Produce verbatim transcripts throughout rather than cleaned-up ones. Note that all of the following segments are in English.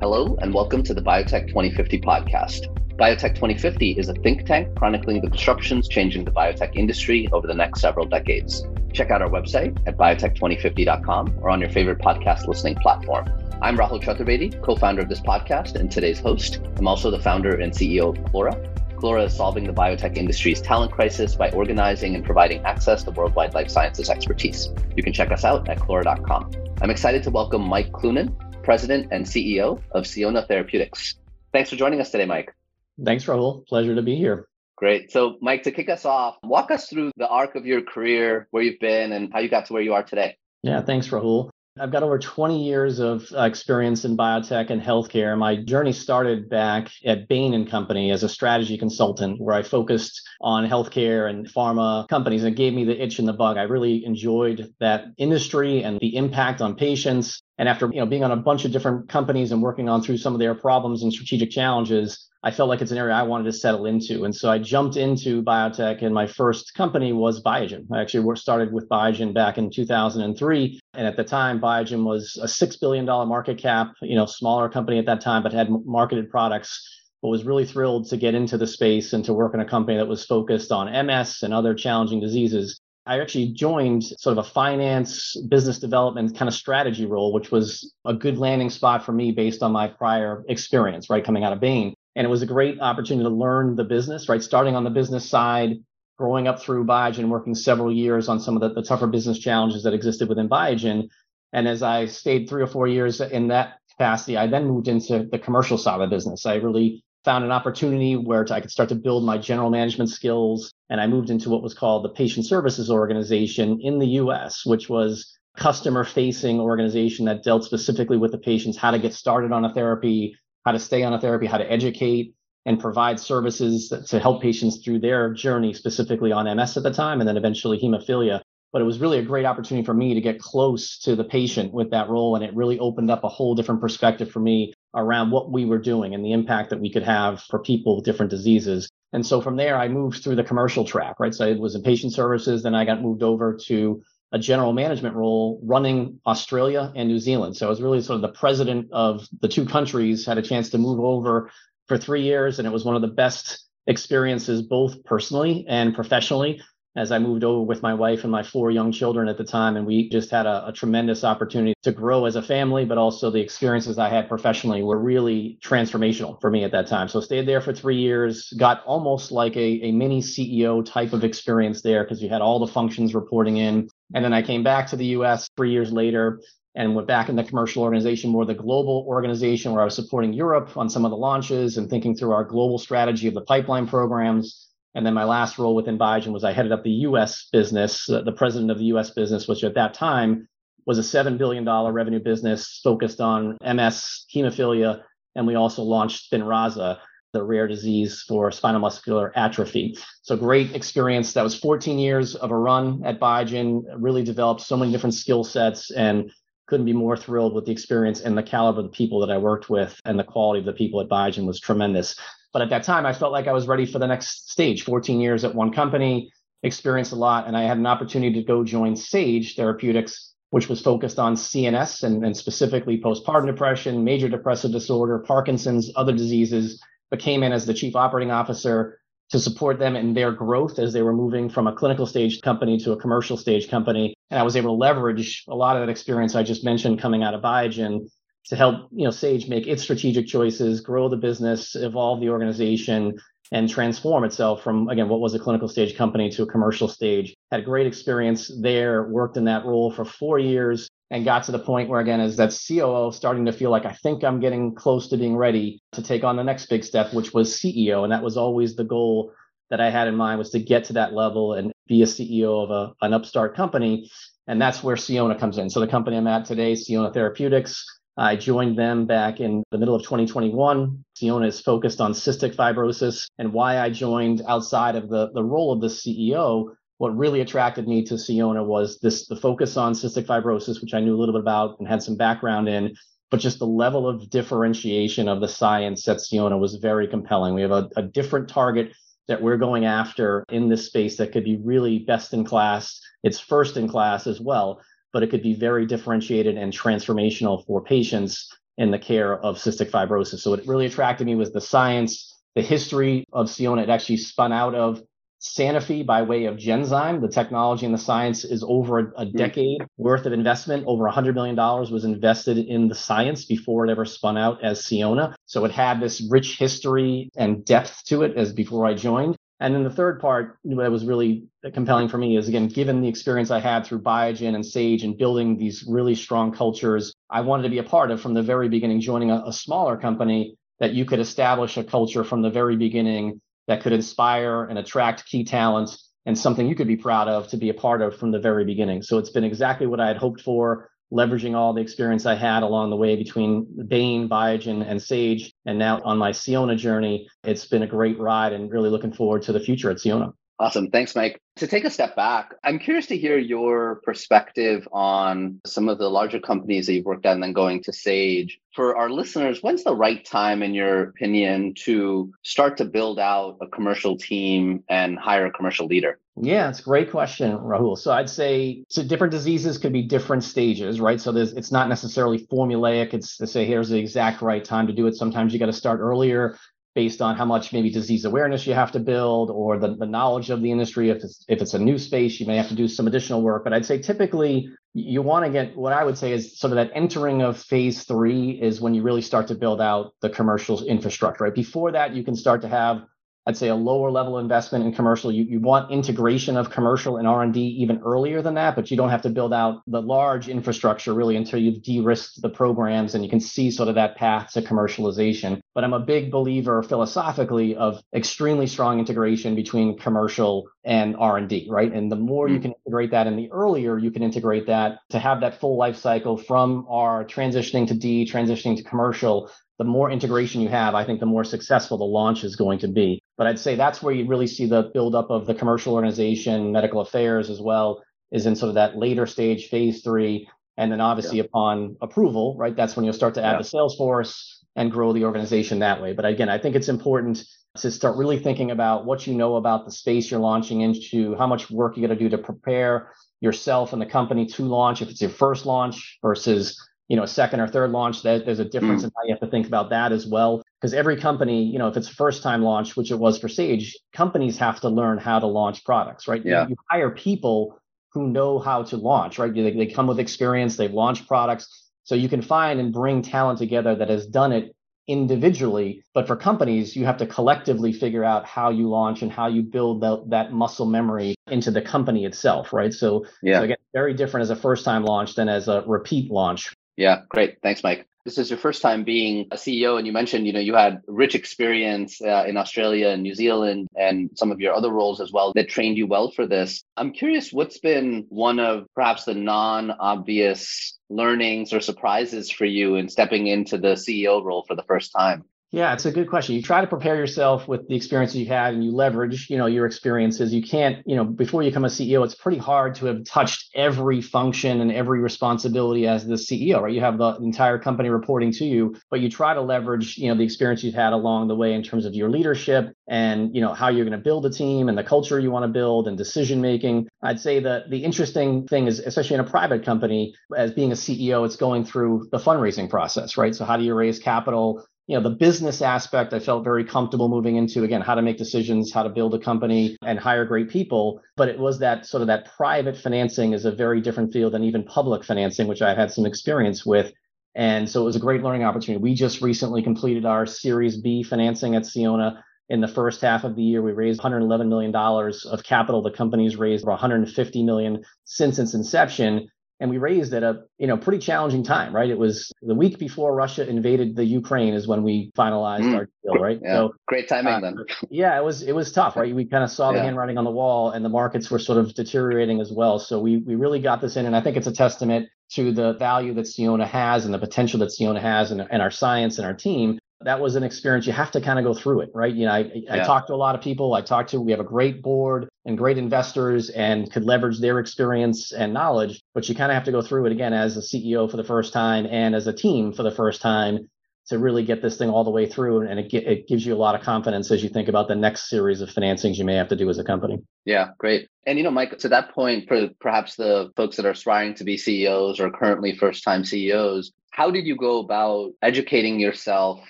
Hello, and welcome to the Biotech twenty fifty podcast. Biotech twenty fifty is a think tank chronicling the disruptions changing the biotech industry over the next several decades. Check out our website at biotech twenty fifty dot com or on your favorite podcast listening platform. I'm Rahul Chaturvedi, co-founder of this podcast and today's host. I'm also the founder and C E O of Clora. Clora is solving the biotech industry's talent crisis by organizing and providing access to worldwide life sciences expertise. You can check us out at clora dot com. I'm excited to welcome Mike Clunin, President and C E O of Siona Therapeutics. Thanks for joining us today, Mike. Thanks, Rahul. Pleasure to be here. Great. So, Mike, to kick us off, walk us through the arc of your career, where you've been, and how you got to where you are today. Yeah, thanks, Rahul. I've got over twenty years of experience in biotech and healthcare. My journey started back at Bain and Company as a strategy consultant, where I focused on healthcare and pharma companies, and it gave me the itch and the bug. I really enjoyed that industry and the impact on patients. And after you know being on a bunch of different companies and working on through some of their problems and strategic challenges, I felt like it's an area I wanted to settle into. And so I jumped into biotech, and my first company was Biogen. I actually started with Biogen back in two thousand three. And at the time, Biogen was a six billion dollars market cap, you know, smaller company at that time, but had marketed products, but was really thrilled to get into the space and to work in a company that was focused on M S and other challenging diseases. I actually joined sort of a finance, business development kind of strategy role, which was a good landing spot for me based on my prior experience, right, coming out of Bain. And it was a great opportunity to learn the business, right? Starting on the business side, growing up through Biogen, working several years on some of the, the tougher business challenges that existed within Biogen. And as I stayed three or four years in that capacity, I then moved into the commercial side of the business. I really found an opportunity where I could start to build my general management skills. And I moved into what was called the patient services organization in the U S, which was a customer-facing organization that dealt specifically with the patients, how to get started on a therapy, how to stay on a therapy, how to educate and provide services to help patients through their journey, specifically on M S at the time, and then eventually hemophilia. But it was really a great opportunity for me to get close to the patient with that role. And it really opened up a whole different perspective for me around what we were doing and the impact that we could have for people with different diseases. And so from there, I moved through the commercial track, right? So it was in patient services. Then I got moved over to a general management role running Australia and New Zealand. So I was really sort of the president of the two countries, had a chance to move over for three years. And it was one of the best experiences, both personally and professionally, as I moved over with my wife and my four young children at the time. And we just had a, a tremendous opportunity to grow as a family, but also the experiences I had professionally were really transformational for me at that time. So stayed there for three years, got almost like a, a mini C E O type of experience there because you had all the functions reporting in. And then I came back to the U S three years later and went back in the commercial organization, more the global organization, where I was supporting Europe on some of the launches and thinking through our global strategy of the pipeline programs. And then my last role within Biogen was I headed up the U S business, uh, the president of the U S business, which at that time was a seven billion dollars revenue business focused on M S, hemophilia, and we also launched Spinraza, the rare disease for spinal muscular atrophy. So great experience. That was fourteen years of a run at Biogen, really developed so many different skill sets and couldn't be more thrilled with the experience, and the caliber of the people that I worked with and the quality of the people at Biogen was tremendous. But at that time, I felt like I was ready for the next stage. fourteen years at one company, experienced a lot, and I had an opportunity to go join Sage Therapeutics, which was focused on C N S and, and specifically postpartum depression, major depressive disorder, Parkinson's, other diseases, but came in as the chief operating officer to support them in their growth as they were moving from a clinical stage company to a commercial stage company. And I was able to leverage a lot of that experience I just mentioned coming out of Biogen to help, you know, Sage make its strategic choices, grow the business, evolve the organization, and transform itself from, again, what was a clinical stage company to a commercial stage. Had a great experience there, worked in that role for four years, and got to the point where, again, as that C O O, starting to feel like I think I'm getting close to being ready to take on the next big step, which was C E O. And that was always the goal that I had in mind, was to get to that level and be a C E O of a, an upstart company. And that's where Siona comes in. So the company I'm at today, Siona Therapeutics, I joined them back in the middle of twenty twenty-one. Siona is focused on cystic fibrosis, and why I joined outside of the, the role of the C E O, what really attracted me to Siona was this the focus on cystic fibrosis, which I knew a little bit about and had some background in, but just the level of differentiation of the science at Siona was very compelling. We have a, a different target that we're going after in this space that could be really best in class. It's first in class as well, but it could be very differentiated and transformational for patients in the care of cystic fibrosis. So what really attracted me was the science, the history of Siona. It actually spun out of Sanofi by way of Genzyme. The technology and the science is over a decade worth of investment. Over one hundred million dollars was invested in the science before it ever spun out as Siona. So it had this rich history and depth to it as before I joined. And then the third part that was really compelling for me is, again, given the experience I had through Biogen and Sage and building these really strong cultures, I wanted to be a part of from the very beginning, joining a, a smaller company that you could establish a culture from the very beginning that could inspire and attract key talent and something you could be proud of to be a part of from the very beginning. So it's been exactly what I had hoped for, leveraging all the experience I had along the way between Bain, Biogen, and Sage, and now on my Siona journey. It's been a great ride and really looking forward to the future at Siona. Awesome. Thanks, Mike. To take a step back, I'm curious to hear your perspective on some of the larger companies that you've worked at and then going to Sage. For our listeners, when's the right time, in your opinion, to start to build out a commercial team and hire a commercial leader? Yeah, it's a great question, Rahul. So I'd say, so different diseases could be different stages, right? So there's, it's not necessarily formulaic. It's to say, here's the exact right time to do it. Sometimes you got to start earlier, based on how much maybe disease awareness you have to build or the, the knowledge of the industry. If it's, if it's a new space, you may have to do some additional work. But I'd say typically you want to get, what I would say is sort of that entering of phase three is when you really start to build out the commercial infrastructure, right? Before that, you can start to have, I'd say, a lower level investment in commercial. You, you want integration of commercial and R and D even earlier than that, but you don't have to build out the large infrastructure really until you've de-risked the programs and you can see sort of that path to commercialization. But I'm a big believer philosophically of extremely strong integration between commercial and R and D, right? And the more mm-hmm. you can integrate that and the earlier you can integrate that to have that full life cycle from our transitioning to D, transitioning to commercial, the more integration you have, I think the more successful the launch is going to be. But I'd say that's where you really see the buildup of the commercial organization, medical affairs as well, is in sort of that later stage, phase three. And then obviously yeah. upon approval, right, that's when you'll start to add yeah. the sales force and grow the organization that way. But again, I think it's important to start really thinking about what you know about the space you're launching into, how much work you got to do to prepare yourself and the company to launch, if it's your first launch versus you know, second or third launch, that there's a difference mm. in how you have to think about that as well. Because every company, you know, if it's a first time launch, which it was for Sage, companies have to learn how to launch products, right? Yeah. You, you hire people who know how to launch, right? They, they come with experience, they've launched products. So you can find and bring talent together that has done it individually. But for companies, you have to collectively figure out how you launch and how you build the, that muscle memory into the company itself, right? So, yeah. so again, very different as a first time launch than as a repeat launch. Yeah, great. Thanks, Mike. This is your first time being a C E O, and you mentioned, you know, you had rich experience uh, in Australia and New Zealand and some of your other roles as well that trained you well for this. I'm curious, what's been one of perhaps the non-obvious learnings or surprises for you in stepping into the C E O role for the first time? Yeah, it's a good question. You try to prepare yourself with the experience you had and you leverage, you know, your experiences. You can't, you know, before you become a C E O, it's pretty hard to have touched every function and every responsibility as the C E O, right? You have the entire company reporting to you, but you try to leverage, you know, the experience you've had along the way in terms of your leadership and, you know, how you're going to build a team and the culture you want to build and decision making. I'd say that the interesting thing is, especially in a private company, as being a C E O, it's going through the fundraising process, right? So how do you raise capital? You know, the business aspect, I felt very comfortable moving into, again, how to make decisions, how to build a company and hire great people. But it was that sort of that private financing is a very different field than even public financing, which I've had some experience with. And so it was a great learning opportunity. We just recently completed our Series B financing at Siona. In the first half of the year, we raised one hundred eleven million dollars of capital. The company's raised over one hundred fifty million dollars since its inception. And we raised at a, you know, pretty challenging time, right? It was the week before Russia invaded the Ukraine is when we finalized mm. our deal, right? Yeah. So great timing uh, then. Yeah, it was it was tough, right? We kind of saw yeah. the handwriting on the wall, and the markets were sort of deteriorating as well. So we we really got this in, and I think it's a testament to the value that Siona has and the potential that Siona has, and, and our science and our team. That was an experience. You have to kind of go through it, right? You know, I, yeah. I talked to a lot of people. I talked to, we have a great board and great investors and could leverage their experience and knowledge, but you kind of have to go through it again as a C E O for the first time and as a team for the first time to really get this thing all the way through. And it, it gives you a lot of confidence as you think about the next series of financings you may have to do as a company. Yeah, great. And, you know, Mike, to that point, for perhaps the folks that are aspiring to be C E Os or currently first-time C E Os, how did you go about educating yourself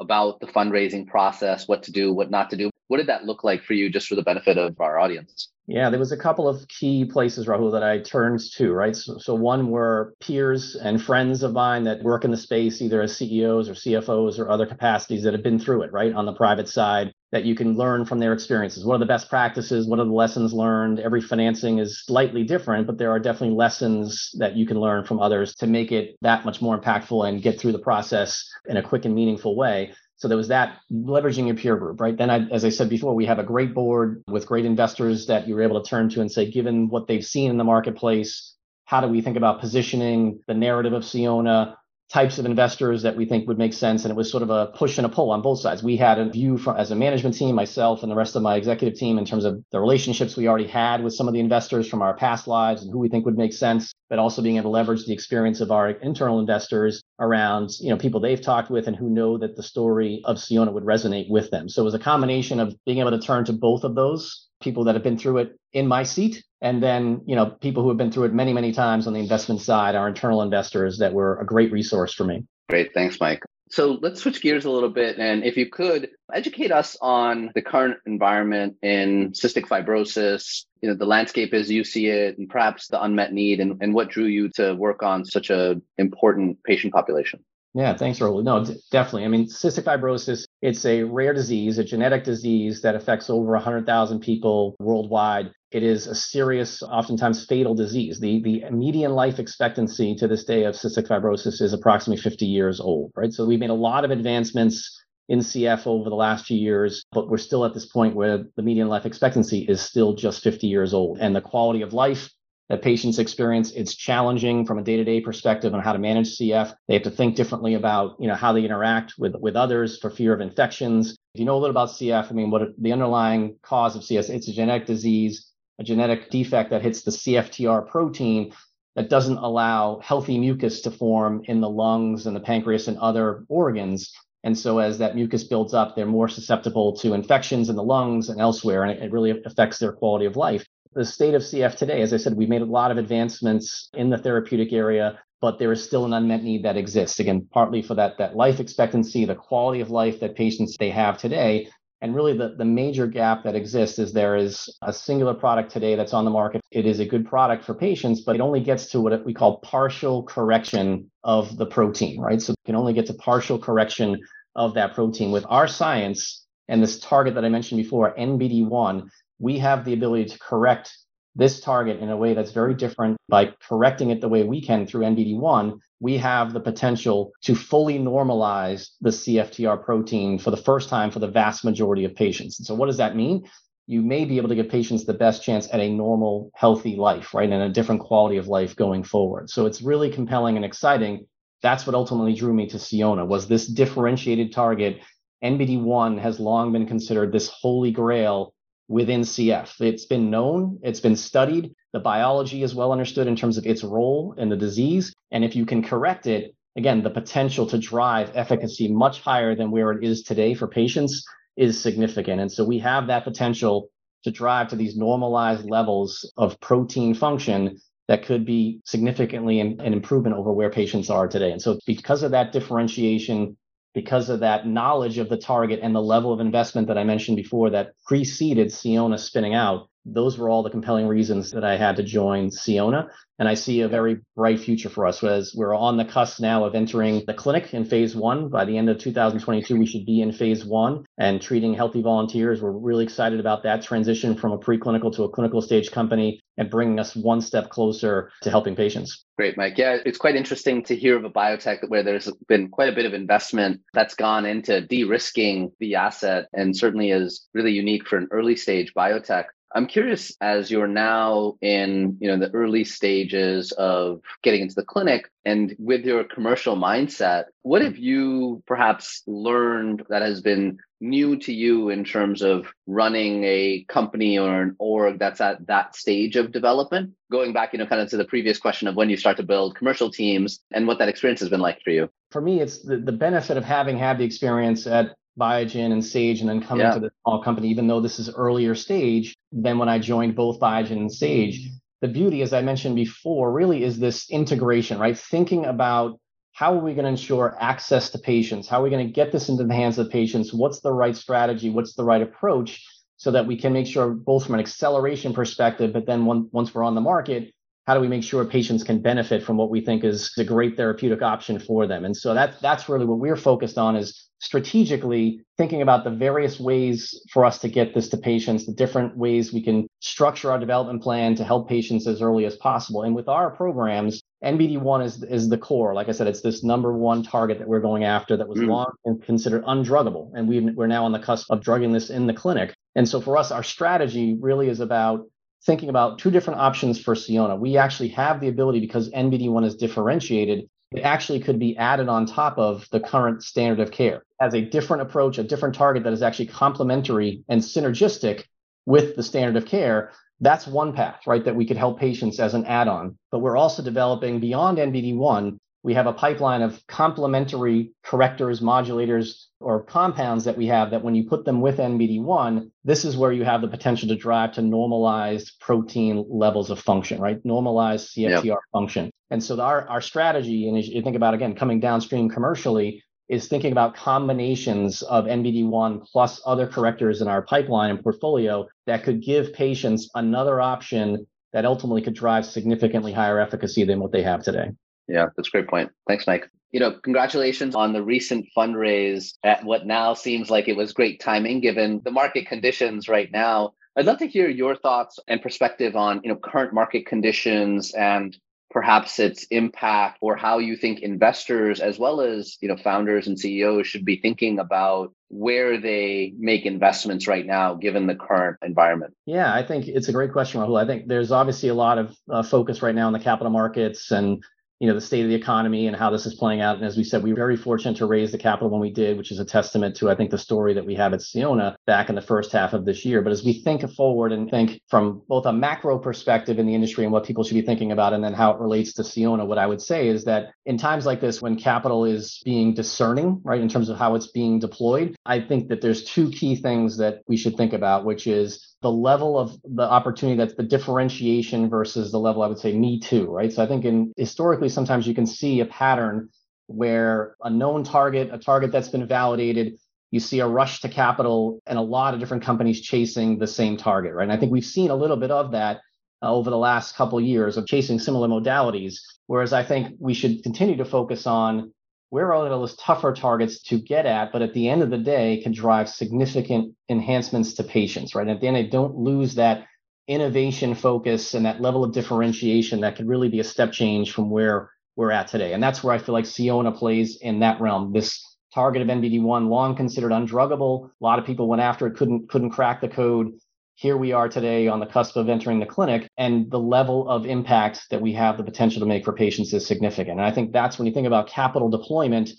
about the fundraising process, what to do, what not to do? What did that look like for you, just for the benefit of our audience? Yeah, there was a couple of key places, Rahul, that I turned to, right? So, so one were peers and friends of mine that work in the space, either as C E Os or C F Os or other capacities that have been through it, right? On the private side, that you can learn from their experiences. What are the best practices? What are the lessons learned? Every financing is slightly different, but there are definitely lessons that you can learn from others to make it that much more impactful and get through the process in a quick and meaningful way. So there was that, leveraging your peer group, right? Then, I, as I said before, we have a great board with great investors that you're able to turn to and say, given what they've seen in the marketplace, how do we think about positioning the narrative of Siona, types of investors that we think would make sense? And it was sort of a push and a pull on both sides. We had a view from, as a management team, myself and the rest of my executive team, in terms of the relationships we already had with some of the investors from our past lives and who we think would make sense, but also being able to leverage the experience of our internal investors around, you know, people they've talked with and who know that the story of Siona would resonate with them. So it was a combination of being able to turn to both of those people that have been through it in my seat, and then, you know, people who have been through it many, many times on the investment side, our internal investors that were a great resource for me. Great. Thanks, Mike. So let's switch gears a little bit. And if you could educate us on the current environment in cystic fibrosis, you know, the landscape as you see it, and perhaps the unmet need, and, and what drew you to work on such an important patient population. Yeah, thanks, Rahul. No, d- definitely. I mean, cystic fibrosis, it's a rare disease, a genetic disease that affects over one hundred thousand people worldwide. It is a serious, oftentimes fatal disease. The, the median life expectancy to this day of cystic fibrosis is approximately fifty years old, right? So we've made a lot of advancements in C F over the last few years, but we're still at this point where the median life expectancy is still just fifty years old. And the quality of life that patients experience, it's challenging from a day-to-day perspective on how to manage C F. They have to think differently about, you know, how they interact with, with others for fear of infections. If you know a little about C F, I mean, what the underlying cause of C F, it's a genetic disease, a genetic defect that hits the C F T R protein that doesn't allow healthy mucus to form in the lungs and the pancreas and other organs. And so as that mucus builds up, they're more susceptible to infections in the lungs and elsewhere, and it, it really affects their quality of life. The state of C F today, as I said, we've made a lot of advancements in the therapeutic area, but there is still an unmet need that exists. Again, partly for that, that life expectancy, the quality of life that patients they have today. And really the, the major gap that exists is there is a singular product today that's on the market. It is a good product for patients, but it only gets to what we call partial correction of the protein, right? So it can only get to partial correction of that protein. With our science and this target that I mentioned before, N B D one, we have the ability to correct this target in a way that's very different. By correcting it the way we can through N B D one, we have the potential to fully normalize the C F T R protein for the first time for the vast majority of patients. And so what does that mean? You may be able to give patients the best chance at a normal, healthy life, right? And a different quality of life going forward. So it's really compelling and exciting. That's what ultimately drew me to Siona, was this differentiated target. N B D one has long been considered this holy grail within C F. It's been known, it's been studied, the biology is well understood in terms of its role in the disease. And if you can correct it, again, the potential to drive efficacy much higher than where it is today for patients is significant. And so we have that potential to drive to these normalized levels of protein function that could be significantly an improvement over where patients are today. And so because of that differentiation, because of that knowledge of the target and the level of investment that I mentioned before that preceded Siona spinning out, those were all the compelling reasons that I had to join Siona. And I see a very bright future for us, as we're on the cusp now of entering the clinic in phase one. By the end of two thousand twenty-two, we should be in phase one and treating healthy volunteers. We're really excited about that transition from a preclinical to a clinical stage company and bringing us one step closer to helping patients. Great, Mike. Yeah, it's quite interesting to hear of a biotech where there's been quite a bit of investment that's gone into de-risking the asset, and certainly is really unique for an early stage biotech. I'm curious, as you're now in, you know, the early stages of getting into the clinic and with your commercial mindset, what have you perhaps learned that has been new to you in terms of running a company or an org that's at that stage of development? Going back, you know, kind of to the previous question of when you start to build commercial teams and what that experience has been like for you. for me, it's the, the benefit of having had the experience at Biogen and Sage and then coming yeah. to this small company, even though this is earlier stage than when I joined both Biogen and Sage. The beauty, as I mentioned before, really is this integration, right? Thinking about how are we going to ensure access to patients? How are we going to get this into the hands of patients? What's the right strategy? What's the right approach so that we can make sure both from an acceleration perspective, but then one, once we're on the market, how do we make sure patients can benefit from what we think is a great therapeutic option for them? And so that, that's really what we're focused on, is strategically thinking about the various ways for us to get this to patients, the different ways we can structure our development plan to help patients as early as possible. And with our programs, N B D one is, is the core. Like I said, it's this number one target that we're going after that was mm. long and considered undruggable. And we've, we're now on the cusp of drugging this in the clinic. And so for us, our strategy really is about thinking about two different options for Siona. We actually have the ability, because N B D one is differentiated, it actually could be added on top of the current standard of care as a different approach, a different target that is actually complementary and synergistic with the standard of care. That's one path, right, that we could help patients as an add-on. But we're also developing beyond N B D one, we have a pipeline of complementary correctors, modulators, or compounds that we have that when you put them with N B D one, this is where you have the potential to drive to normalized protein levels of function, right? Normalized C F T R yep. function. And so our, our strategy, and as you think about, again, coming downstream commercially, is thinking about combinations of N B D one plus other correctors in our pipeline and portfolio that could give patients another option that ultimately could drive significantly higher efficacy than what they have today. Yeah, that's a great point. Thanks, Mike. You know, congratulations on the recent fundraise at what now seems like it was great timing given the market conditions right now. I'd love to hear your thoughts and perspective on, you know, current market conditions and perhaps its impact, or how you think investors as well as, you know, founders and C E Os should be thinking about where they make investments right now, given the current environment. Yeah, I think it's a great question, Rahul. I think there's obviously a lot of uh, focus right now on the capital markets and you know, the state of the economy and how this is playing out. And as we said, we were very fortunate to raise the capital when we did, which is a testament to, I think, the story that we have at Siona back in the first half of this year. But as we think forward and think from both a macro perspective in the industry and what people should be thinking about, and then how it relates to Siona, what I would say is that in times like this, when capital is being discerning, right, in terms of how it's being deployed, I think that there's two key things that we should think about, which is the level of the opportunity, that's the differentiation versus the level, I would say, me too, right? So I think in historically, sometimes you can see a pattern where a known target, a target that's been validated, you see a rush to capital and a lot of different companies chasing the same target, right? And I think we've seen a little bit of that uh, over the last couple of years of chasing similar modalities, whereas I think we should continue to focus on where are those tougher targets to get at, but at the end of the day can drive significant enhancements to patients, right? And at the end, they don't lose that innovation focus and that level of differentiation that could really be a step change from where we're at today. And that's where I feel like Siona plays in that realm. This target of N B D one, long considered undruggable. A lot of people went after it, couldn't, couldn't crack the code. Here we are today on the cusp of entering the clinic, and the level of impact that we have the potential to make for patients is significant. And I think that's when you think about capital deployment,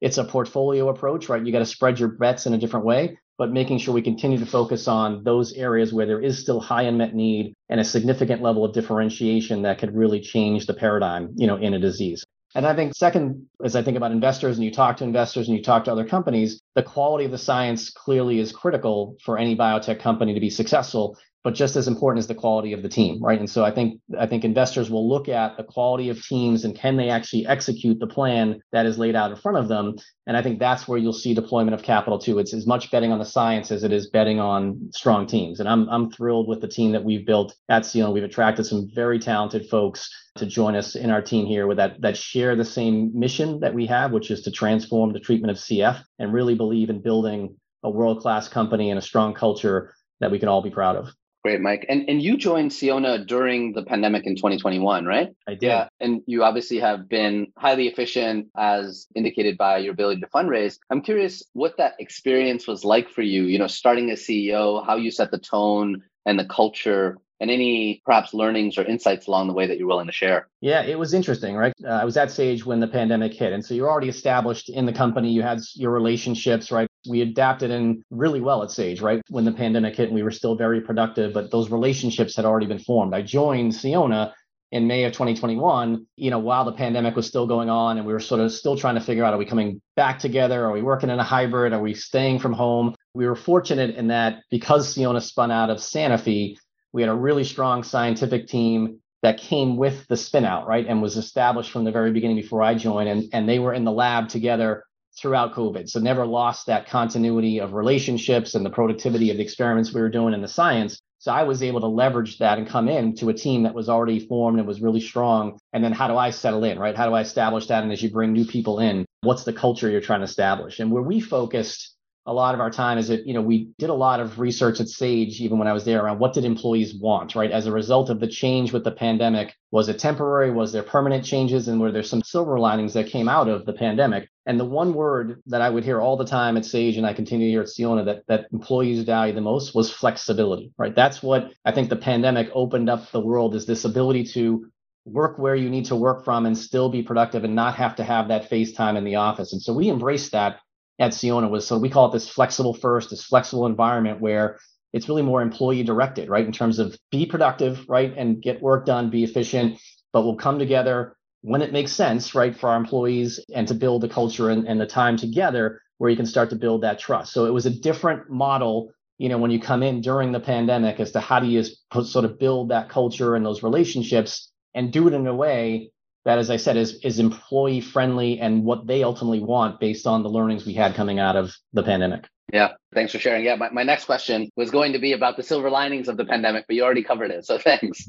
it's a portfolio approach, right? You got to spread your bets in a different way, but making sure we continue to focus on those areas where there is still high unmet need and a significant level of differentiation that could really change the paradigm, you know, in a disease. And I think second, as I think about investors and you talk to investors and you talk to other companies, the quality of the science clearly is critical for any biotech company to be successful, but just as important is the quality of the team, right? And so I think I think investors will look at the quality of teams and can they actually execute the plan that is laid out in front of them? And I think that's where you'll see deployment of capital too. It's as much betting on the science as it is betting on strong teams. And I'm I'm thrilled with the team that we've built at Siona. We've attracted some very talented folks to join us in our team here with that that share the same mission that we have, which is to transform the treatment of C F and really believe in building a world-class company and a strong culture that we can all be proud of. Great, Mike. And and you joined Siona during the pandemic in twenty twenty-one, right? I did. Yeah. And you obviously have been highly efficient as indicated by your ability to fundraise. I'm curious what that experience was like for you, you know, starting as C E O, how you set the tone and the culture, and any perhaps learnings or insights along the way that you're willing to share. Yeah, it was interesting, right? Uh, I was at Sage when the pandemic hit. And so you're already established in the company. You had your relationships, right? We adapted in really well at Sage, right? When the pandemic hit, and we were still very productive, but those relationships had already been formed. I joined Siona in May of twenty twenty-one, you know, while the pandemic was still going on and we were sort of still trying to figure out, are we coming back together? Are we working in a hybrid? Are we staying from home? We were fortunate in that because Siona spun out of Sanofi, we had a really strong scientific team that came with the spin out, right? And was established from the very beginning before I joined. And, and they were in the lab together throughout COVID. So never lost that continuity of relationships and the productivity of the experiments we were doing in the science. So I was able to leverage that and come in to a team that was already formed and was really strong. And then how do I settle in, right? How do I establish that? And as you bring new people in, what's the culture you're trying to establish? And where we focused a lot of our time is that, you know, we did a lot of research at Sage, even when I was there, around what did employees want, right? As a result of the change with the pandemic, was it temporary? Was there permanent changes? And were there some silver linings that came out of the pandemic? And the one word that I would hear all the time at Sage, and I continue to hear at Siona, that, that employees value the most was flexibility, right? That's what I think the pandemic opened up the world, is this ability to work where you need to work from and still be productive and not have to have that face time in the office. And so we embraced that at Siona. Was, so we call it this flexible first, this flexible environment where it's really more employee directed, right? In terms of be productive, right? And get work done, be efficient, but we'll come together when it makes sense, right, for our employees, and to build the culture and, and the time together where you can start to build that trust. So it was a different model, you know, when you come in during the pandemic, as to how do you sort of build that culture and those relationships and do it in a way that, as I said, is, is employee friendly and what they ultimately want based on the learnings we had coming out of the pandemic. Yeah. Thanks for sharing. Yeah. My, my next question was going to be about the silver linings of the pandemic, but you already covered it. So thanks.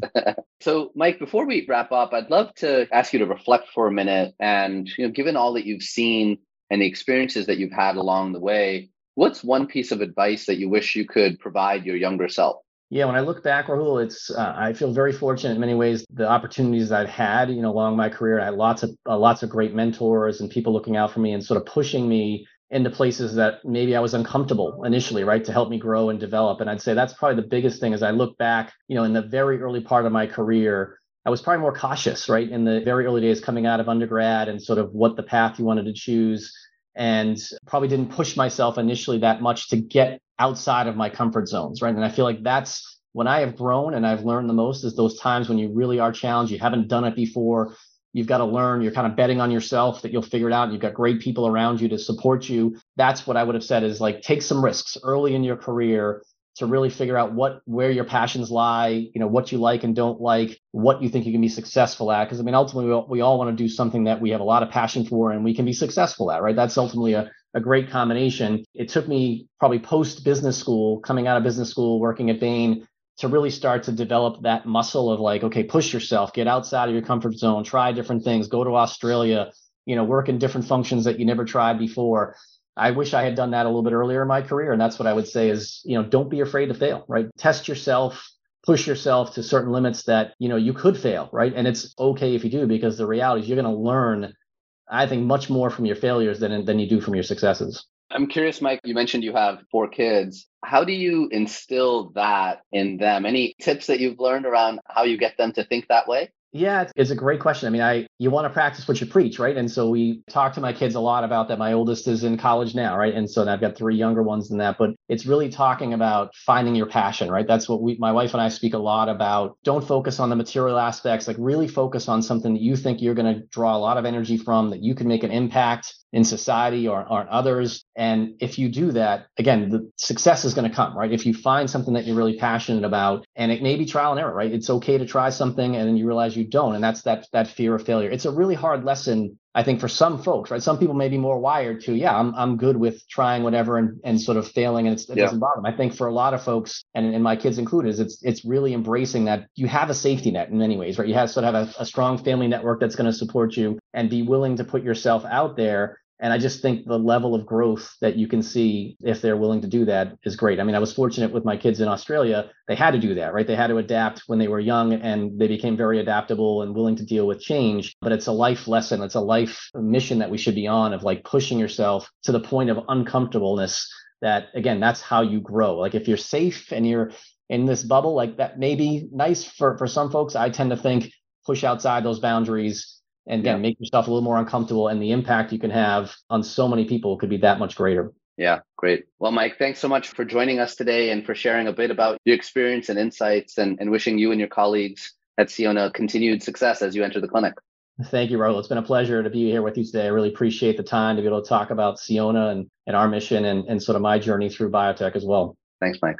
So Mike, before we wrap up, I'd love to ask you to reflect for a minute and, you know, given all that you've seen and the experiences that you've had along the way, what's one piece of advice that you wish you could provide your younger self? Yeah, when I look back, Rahul, it's uh, I feel very fortunate in many ways. The opportunities I've had, you know, along my career, I had lots of uh, lots of great mentors and people looking out for me and sort of pushing me into places that maybe I was uncomfortable initially, right, to help me grow and develop. And I'd say that's probably the biggest thing. As I look back, you know, in the very early part of my career, I was probably more cautious, right, in the very early days coming out of undergrad and sort of what the path you wanted to choose, and probably didn't push myself initially that much to get outside of my comfort zones, right? And I feel like that's when I have grown and I've learned the most, is those times when you really are challenged, you haven't done it before, you've got to learn, you're kind of betting on yourself that you'll figure it out, and you've got great people around you to support you. That's what I would have said, is like, take some risks early in your career to really figure out what, where your passions lie, you know, what you like and don't like, what you think you can be successful at. Because I mean, ultimately, we all, we all want to do something that we have a lot of passion for and we can be successful at, right? That's ultimately a, a great combination. It took me probably post-business school, coming out of business school, working at Bain, to really start to develop that muscle of like, okay, push yourself, get outside of your comfort zone, try different things, go to Australia, you know, work in different functions that you never tried before. I wish I had done that a little bit earlier in my career. And that's what I would say is, you know, don't be afraid to fail, right? Test yourself, push yourself to certain limits that, you know, you could fail, right? And it's okay if you do, because the reality is you're going to learn, I think, much more from your failures than, than you do from your successes. I'm curious, Mike, you mentioned you have four kids. How do you instill that in them? Any tips that you've learned around how you get them to think that way? Yeah, it's a great question. I mean, I you want to practice what you preach, right? And so we talk to my kids a lot about that. My oldest is in college now, right? And so I've got three younger ones than that. But it's really talking about finding your passion, right? That's what we, my wife and I speak a lot about. Don't focus on the material aspects. Like, really focus on something that you think you're going to draw a lot of energy from, that you can make an impact in society or on others. And if you do that, again, the success is going to come, right? If you find something that you're really passionate about, and it may be trial and error, right? It's okay to try something and then you realize you don't. And that's that that fear of failure. It's a really hard lesson, I think, for some folks, right? Some people may be more wired to, yeah, I'm I'm good with trying whatever and, and sort of failing, and it's, it yeah. doesn't bother them. I think for a lot of folks, and, and my kids included, is it's it's really embracing that you have a safety net in many ways, right? You have sort of have a, a strong family network that's going to support you, and be willing to put yourself out there. And I just think the level of growth that you can see if they're willing to do that is great. I mean, I was fortunate with my kids in Australia. They had to do that, right? They had to adapt when they were young, and they became very adaptable and willing to deal with change. But it's a life lesson. It's a life mission that we should be on, of like pushing yourself to the point of uncomfortableness that, again, that's how you grow. Like, if you're safe and you're in this bubble, like, that may be nice for, for some folks. I tend to think push outside those boundaries. And again, yeah. make yourself a little more uncomfortable, and the impact you can have on so many people could be that much greater. Yeah, great. Well, Mike, thanks so much for joining us today and for sharing a bit about your experience and insights, and, and wishing you and your colleagues at Siona. Continued success as you enter the clinic. Thank you, Rahul. It's been a pleasure to be here with you today. I really appreciate the time to be able to talk about Siona and, and our mission and, and sort of my journey through biotech as well. Thanks, Mike.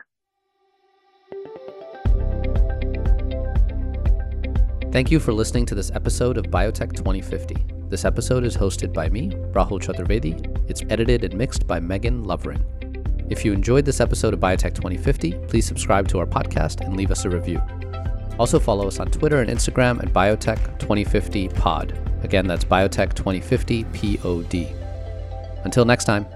Thank you for listening to this episode of Biotech twenty fifty. This episode is hosted by me, Rahul Chaturvedi. It's edited and mixed by Megan Lovering. If you enjoyed this episode of Biotech twenty fifty, please subscribe to our podcast and leave us a review. Also follow us on Twitter and Instagram at Biotech twenty fifty pod. Again, that's Biotech twenty fifty P O D. Until next time.